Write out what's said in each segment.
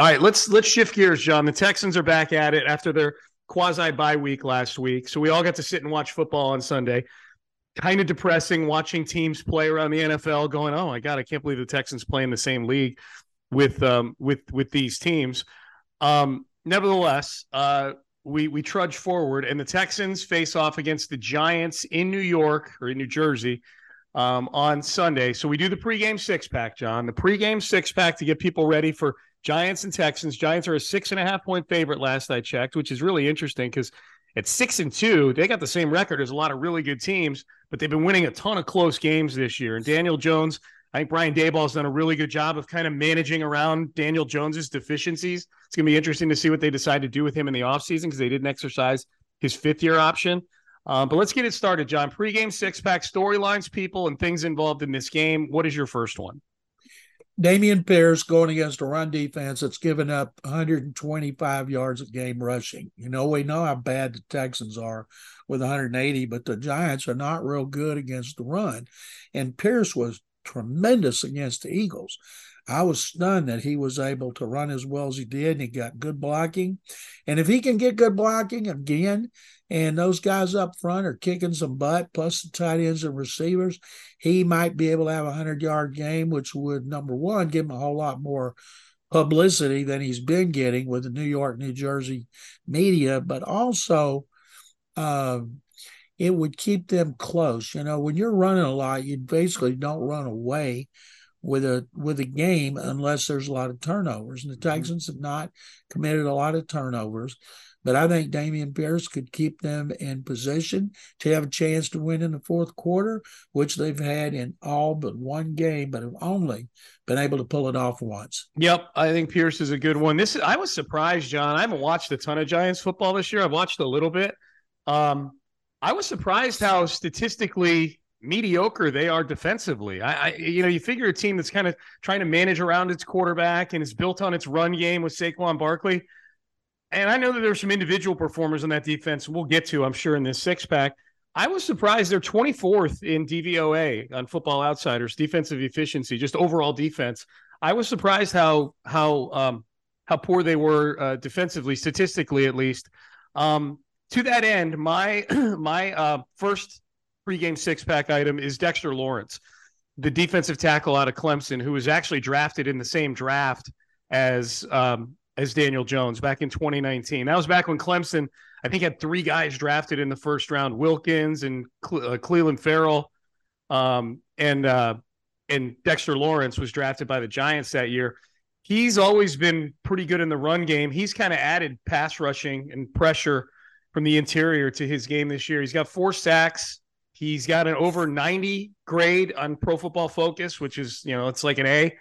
All right, let's shift gears, John. The Texans are back at it after their quasi-bye week last week. So we all got to sit and watch football on Sunday. Kind of depressing watching teams play around the NFL going, oh, my God, I can't believe the Texans play in the same league with these teams. Nevertheless, we trudge forward, and the Texans face off against the Giants in New York or in New Jersey on Sunday. So we do the pregame six-pack, John. The pregame six-pack to get people ready for Giants and Texans. Giants are a 6.5-point favorite last I checked, which is really interesting because at 6-2, they got the same record as a lot of really good teams, but they've been winning a ton of close games this year. And Daniel Jones, I think Brian Dayball has done a really good job of kind of managing around Daniel Jones's deficiencies. It's going to be interesting to see what they decide to do with him in the offseason because they didn't exercise his fifth-year option. But let's get it started, John. Pre-game six-pack, storylines, people, and things involved in this game. What is your first one? Damien Pierce going against a run defense that's given up 125 yards a game rushing. You know, we know how bad the Texans are with 180, but the Giants are not real good against the run. And Pierce was tremendous against the Eagles. I was stunned that he was able to run as well as he did, and he got good blocking. And if he can get good blocking again, and those guys up front are kicking some butt, plus the tight ends and receivers, he might be able to have a 100-yard game, which would, number one, give him a whole lot more publicity than he's been getting with the New York, New Jersey media, but also it would keep them close. You know, when you're running a lot, you basically don't run away with a game unless there's a lot of turnovers. And the Texans have not committed a lot of turnovers. But I think Damien Pierce could keep them in position to have a chance to win in the fourth quarter, which they've had in all but one game, but have only been able to pull it off once. Yep, I think Pierce is a good one. I was surprised, John. I haven't watched a ton of Giants football this year. I've watched a little bit. I was surprised how statistically mediocre they are defensively. I you figure a team that's kind of trying to manage around its quarterback and is built on its run game with Saquon Barkley. And I know that there's some individual performers on that defense we'll get to, I'm sure, in this six-pack. I was surprised they're 24th in DVOA on Football Outsiders, defensive efficiency, just overall defense. I was surprised how poor they were defensively, statistically at least. To that end, my first pregame six-pack item is Dexter Lawrence, the defensive tackle out of Clemson, who was actually drafted in the same draft as Daniel Jones back in 2019. That was back when Clemson, I think, had three guys drafted in the first round: Wilkins and Farrell, and Dexter Lawrence was drafted by the Giants that year. He's always been pretty good in the run game. He's kind of added pass rushing and pressure from the interior to his game this year. He's got 4 sacks. He's got an over 90 grade on Pro Football Focus, which is, it's like an A.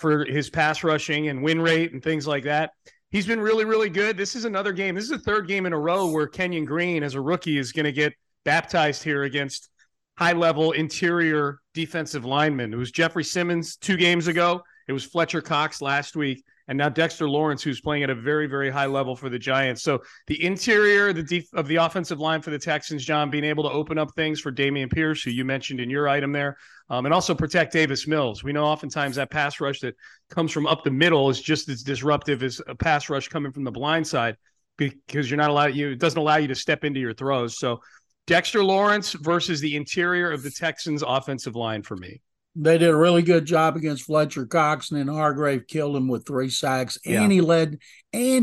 For his pass rushing and win rate and things like that. He's been really, really good. This is another game. This is the third game in a row where Kenyon Green, as a rookie, is going to get baptized here against high-level interior defensive linemen. It was Jeffrey Simmons 2 games ago. It was Fletcher Cox last week. And now Dexter Lawrence, who's playing at a very, very high level for the Giants. So the interior of the offensive line for the Texans, John, being able to open up things for Damien Pierce, who you mentioned in your item there, and also protect Davis Mills. We know oftentimes that pass rush that comes from up the middle is just as disruptive as a pass rush coming from the blind side because it doesn't allow you to step into your throws. So Dexter Lawrence versus the interior of the Texans offensive line for me. They did a really good job against Fletcher Cox, and then Hargrave killed him with 3 sacks. Yeah. And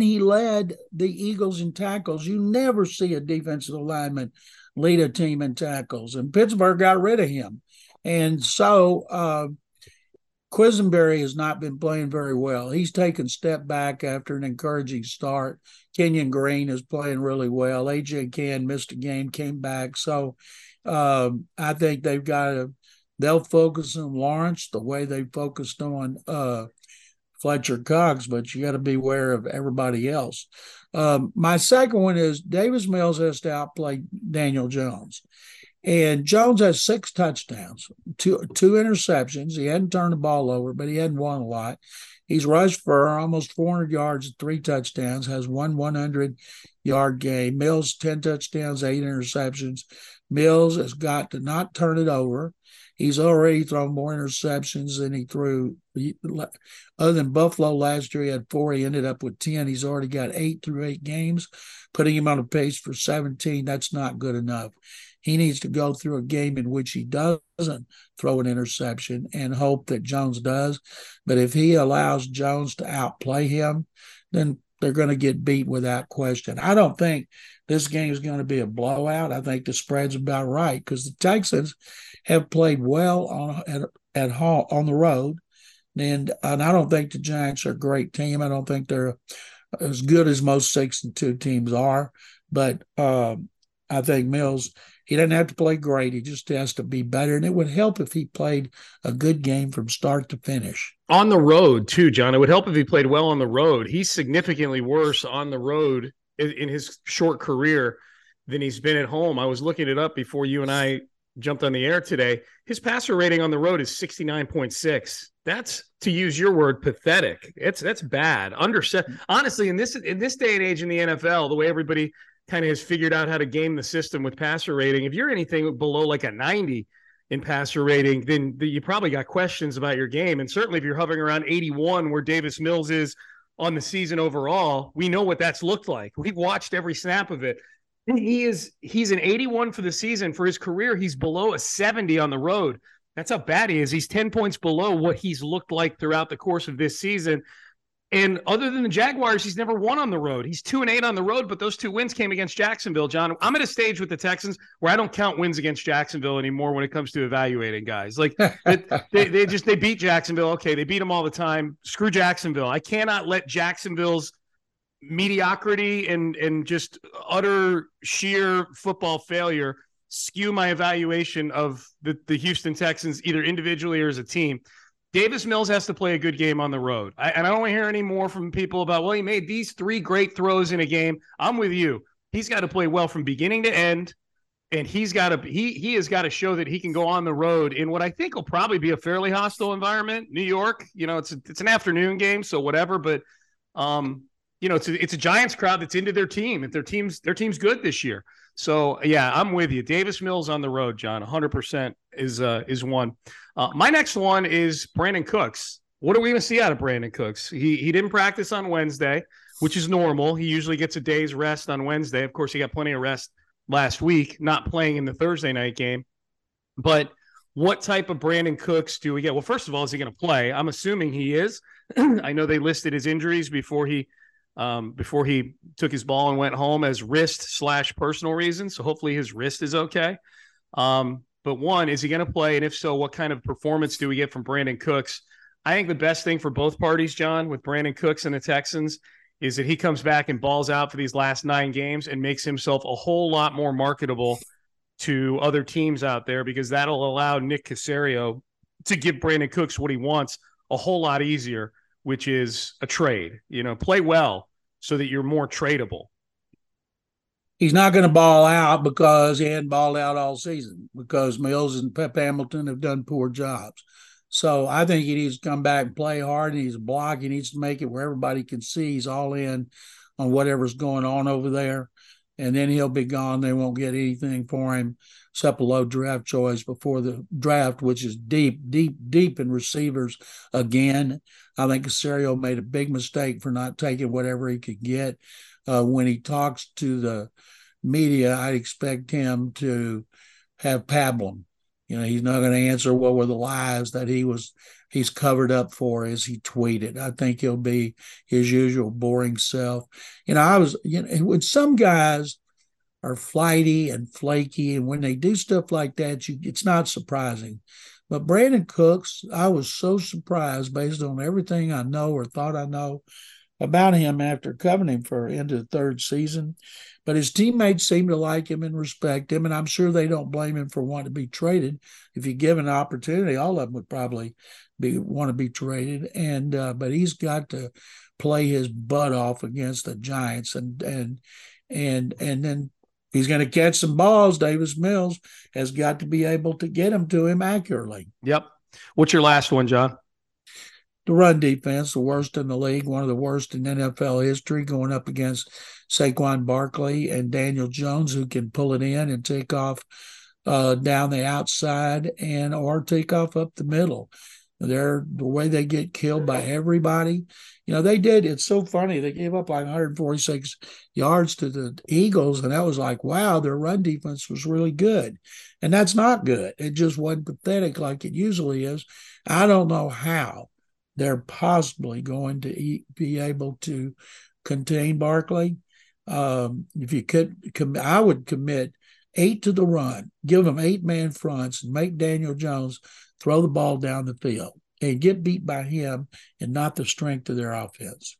he led the Eagles in tackles. You never see a defensive lineman lead a team in tackles. And Pittsburgh got rid of him. And so Quisenberry has not been playing very well. He's taken a step back after an encouraging start. Kenyon Green is playing really well. A.J. Cann missed a game, came back. So I think they'll focus on Lawrence the way they focused on Fletcher Cox, but you got to beware of everybody else. My second one is Davis Mills has to outplay Daniel Jones. And Jones has 6 touchdowns, 2 interceptions. He hadn't turned the ball over, but he hadn't won a lot. He's rushed for almost 400 yards, 3 touchdowns, has 1 100-yard game. Mills, 10 touchdowns, 8 interceptions. Mills has got to not turn it over. He's already thrown more interceptions than he threw. Other than Buffalo last year, he had 4. He ended up with 10. He's already got 8 through 8 games, putting him on a pace for 17. That's not good enough. He needs to go through a game in which he doesn't throw an interception and hope that Jones does. But if he allows Jones to outplay him, then they're going to get beat without question. I don't think this game is going to be a blowout. I think the spread's about right because the Texans have played well at home on the road, and I don't think the Giants are a great team. I don't think they're as good as most 6-2 teams are, but I think Mills, he doesn't have to play great. He just has to be better, and it would help if he played a good game from start to finish. On the road, too, John. It would help if he played well on the road. He's significantly worse on the road in his short career than he's been at home. I was looking it up before you and I jumped on the air today. His passer rating on the road is 69.6. That's, to use your word, pathetic. That's bad. Honestly, in this day and age in the NFL, the way everybody – kind of has figured out how to game the system with passer rating. If you're anything below like a 90 in passer rating, then you probably got questions about your game. And certainly if you're hovering around 81, where Davis Mills is on the season overall, we know what that's looked like. We've watched every snap of it. He's an 81 for the season. For his career, he's below a 70 on the road. That's how bad he is. He's 10 points below what he's looked like throughout the course of this season. And other than the Jaguars, he's never won on the road. He's 2-8 on the road, but those 2 wins came against Jacksonville, John. I'm at a stage with the Texans where I don't count wins against Jacksonville anymore when it comes to evaluating guys. Like they beat Jacksonville. Okay, they beat them all the time. Screw Jacksonville. I cannot let Jacksonville's mediocrity and just utter sheer football failure skew my evaluation of the Houston Texans either individually or as a team. Davis Mills has to play a good game on the road. And I don't want to hear any more from people about, well, he made these 3 great throws in a game. I'm with you. He's got to play well from beginning to end, and he has got to show that he can go on the road in what I think will probably be a fairly hostile environment. New York, you know, it's an afternoon game, so whatever. But, you know, it's a Giants crowd that's into their team. If their team's good this year. So, yeah, I'm with you. Davis Mills on the road, John, 100% is one. My next one is Brandon Cooks. What are we going to see out of Brandon Cooks? He didn't practice on Wednesday, which is normal. He usually gets a day's rest on Wednesday. Of course, he got plenty of rest last week, not playing in the Thursday night game. But what type of Brandon Cooks do we get? Well, first of all, is he going to play? I'm assuming he is. I know they listed his injuries before he took his ball and went home as wrist/personal reasons. So hopefully his wrist is okay. But one, is he going to play? And if so, what kind of performance do we get from Brandon Cooks? I think the best thing for both parties, John, with Brandon Cooks and the Texans is that he comes back and balls out for these last 9 games and makes himself a whole lot more marketable to other teams out there, because that'll allow Nick Caserio to give Brandon Cooks what he wants a whole lot easier, which is a trade. You know, play well so that you're more tradable. He's not going to ball out because he hadn't balled out all season, because Mills and Pep Hamilton have done poor jobs. So I think he needs to come back and play hard, and he's a block. He needs to make it where everybody can see he's all in on whatever's going on over there. And then he'll be gone. They won't get anything for him except a low draft choice before the draft, which is deep in receivers again. I think Caserio made a big mistake for not taking whatever he could get. When he talks to the media, I expect him to have pablum. You know, he's not going to answer what were the lies that he's covered up for, as he tweeted. I think he'll be his usual boring self. You know, when some guys are flighty and flaky, and when they do stuff like that, it's not surprising. But Brandon Cooks, I was so surprised based on everything I know or thought I know about him after covering him for into the 3rd season. But his teammates seem to like him and respect him, and I'm sure they don't blame him for wanting to be traded. If you give an opportunity, all of them would probably want to be traded. And but he's got to play his butt off against the Giants, and then he's going to catch some balls. Davis Mills has got to be able to get them to him accurately. Yep. What's your last one, John? The run defense, the worst in the league, one of the worst in NFL history, going up against Saquon Barkley and Daniel Jones, who can pull it in and take off down the outside and or take off up the middle. They're the way they get killed by everybody. You know, they did. It's so funny. They gave up like 146 yards to the Eagles, and that was like, wow, their run defense was really good. And that's not good. It just wasn't pathetic like it usually is. I don't know how they're possibly going to be able to contain Barkley. If you could, I would commit 8 to the run, give them 8-man fronts, and make Daniel Jones throw the ball down the field and get beat by him and not the strength of their offense.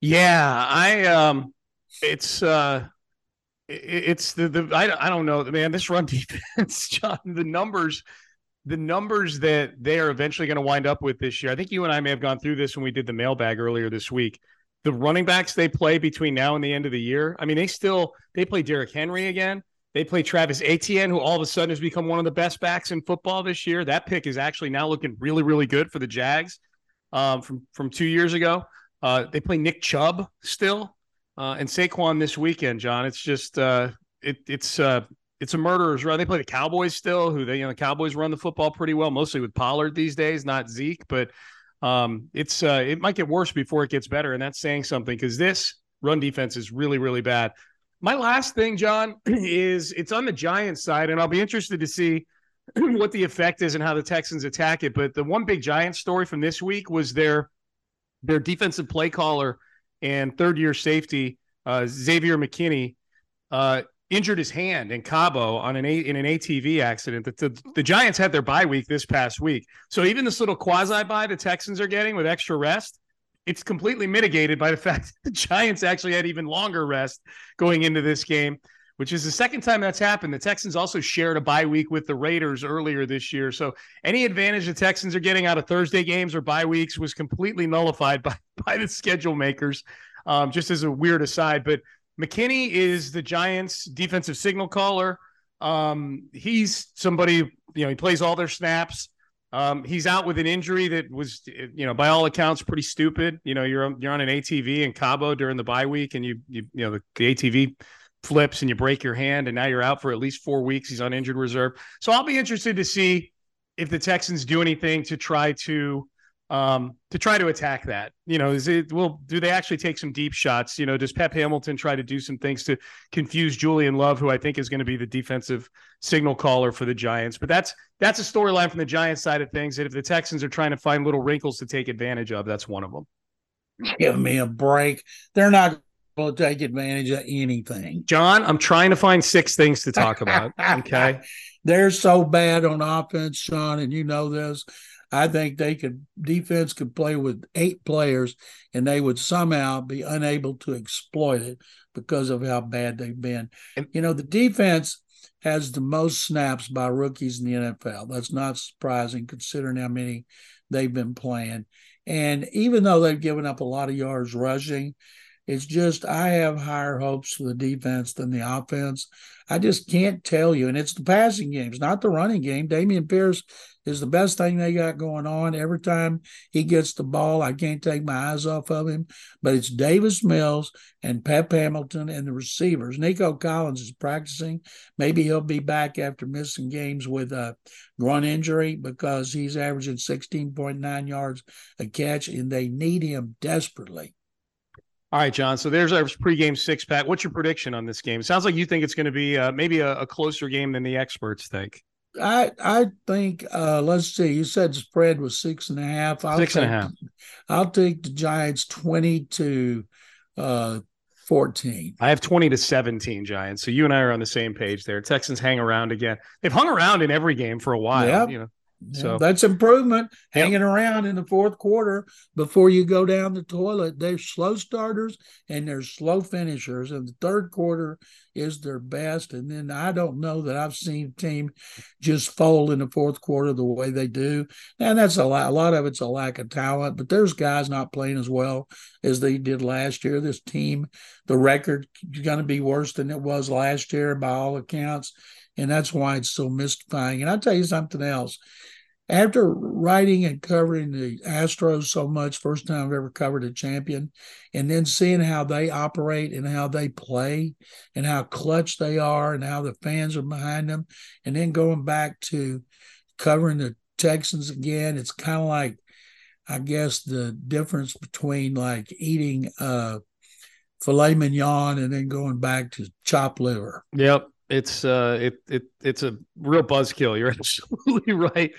Yeah, I don't know, man, this run defense, John, the numbers that they are eventually going to wind up with this year. I think you and I may have gone through this when we did the mailbag earlier this week. The running backs they play between now and the end of the year. I mean, they play Derrick Henry again. They play Travis Etienne, who all of a sudden has become one of the best backs in football this year. That pick is actually now looking really, really good for the Jags from 2 years ago. They play Nick Chubb still and Saquon this weekend, John. It's just it's a murderer's run. They play the Cowboys still, who the Cowboys run the football pretty well, mostly with Pollard these days, not Zeke. But it might get worse before it gets better, and that's saying something because this run defense is really, really bad. My last thing, John, is it's on the Giants side, and I'll be interested to see what the effect is and how the Texans attack it. But the one big Giants story from this week was their defensive play caller and third-year safety, Xavier McKinney, injured his hand in Cabo in an ATV accident. The Giants had their bye week this past week. So even this little quasi-bye the Texans are getting with extra rest, it's completely mitigated by the fact that the Giants actually had even longer rest going into this game, which is the second time that's happened. The Texans also shared a bye week with the Raiders earlier this year. So any advantage the Texans are getting out of Thursday games or bye weeks was completely nullified by the schedule makers, just as a weird aside. But McKinney is the Giants' defensive signal caller. He's somebody, he plays all their snaps. He's out with an injury that was, by all accounts, pretty stupid. You're on an ATV in Cabo during the bye week, and the ATV flips and you break your hand, and now you're out for at least 4 weeks. He's on injured reserve. So I'll be interested to see if the Texans do anything to try to attack that. Do they actually take some deep shots? Does Pep Hamilton try to do some things to confuse Julian Love, who I think is going to be the defensive signal caller for the Giants? But that's a storyline from the Giants side of things that if the Texans are trying to find little wrinkles to take advantage of, that's one of them. Give me a break. They're not going to take advantage of anything. John, I'm trying to find 6 things to talk about. Okay. They're so bad on offense, Sean, and you know this. I think defense could play with 8 players and they would somehow be unable to exploit it because of how bad they've been. The defense has the most snaps by rookies in the NFL. That's not surprising considering how many they've been playing. And even though they've given up a lot of yards rushing, it's just I have higher hopes for the defense than the offense. I just can't tell you. And it's the passing game. It's not the running game. Damien Pierce is the best thing they got going on. Every time he gets the ball, I can't take my eyes off of him. But it's Davis Mills and Pep Hamilton and the receivers. Nico Collins is practicing. Maybe he'll be back after missing games with a groin injury because he's averaging 16.9 yards a catch, and they need him desperately. All right, John. So there's our pregame six-pack. What's your prediction on this game? It sounds like you think it's going to be maybe a closer game than the experts think. I think, let's see, you said spread was 6.5. I'll take the Giants 20 to 14. I have 20 to 17 Giants. So you and I are on the same page there. Texans hang around again. They've hung around in every game for a while. Yep. So that's improvement. Yep. Hanging around in the fourth quarter before you go down the toilet. They're slow starters and they're slow finishers. And the third quarter is their best. And then I don't know that I've seen a team just fold in the fourth quarter the way they do. And that's a lot of it's a lack of talent, but there's guys not playing as well as they did last year. This team, the record is going to be worse than it was last year by all accounts. And that's why it's so mystifying. And I'll tell you something else. After writing and covering the Astros so much, first time I've ever covered a champion, and then seeing how they operate and how they play and how clutch they are and how the fans are behind them, and then going back to covering the Texans again, it's kind of like, I guess, the difference between like eating filet mignon and then going back to chopped liver. Yep. It's it's a real buzzkill. You're absolutely right.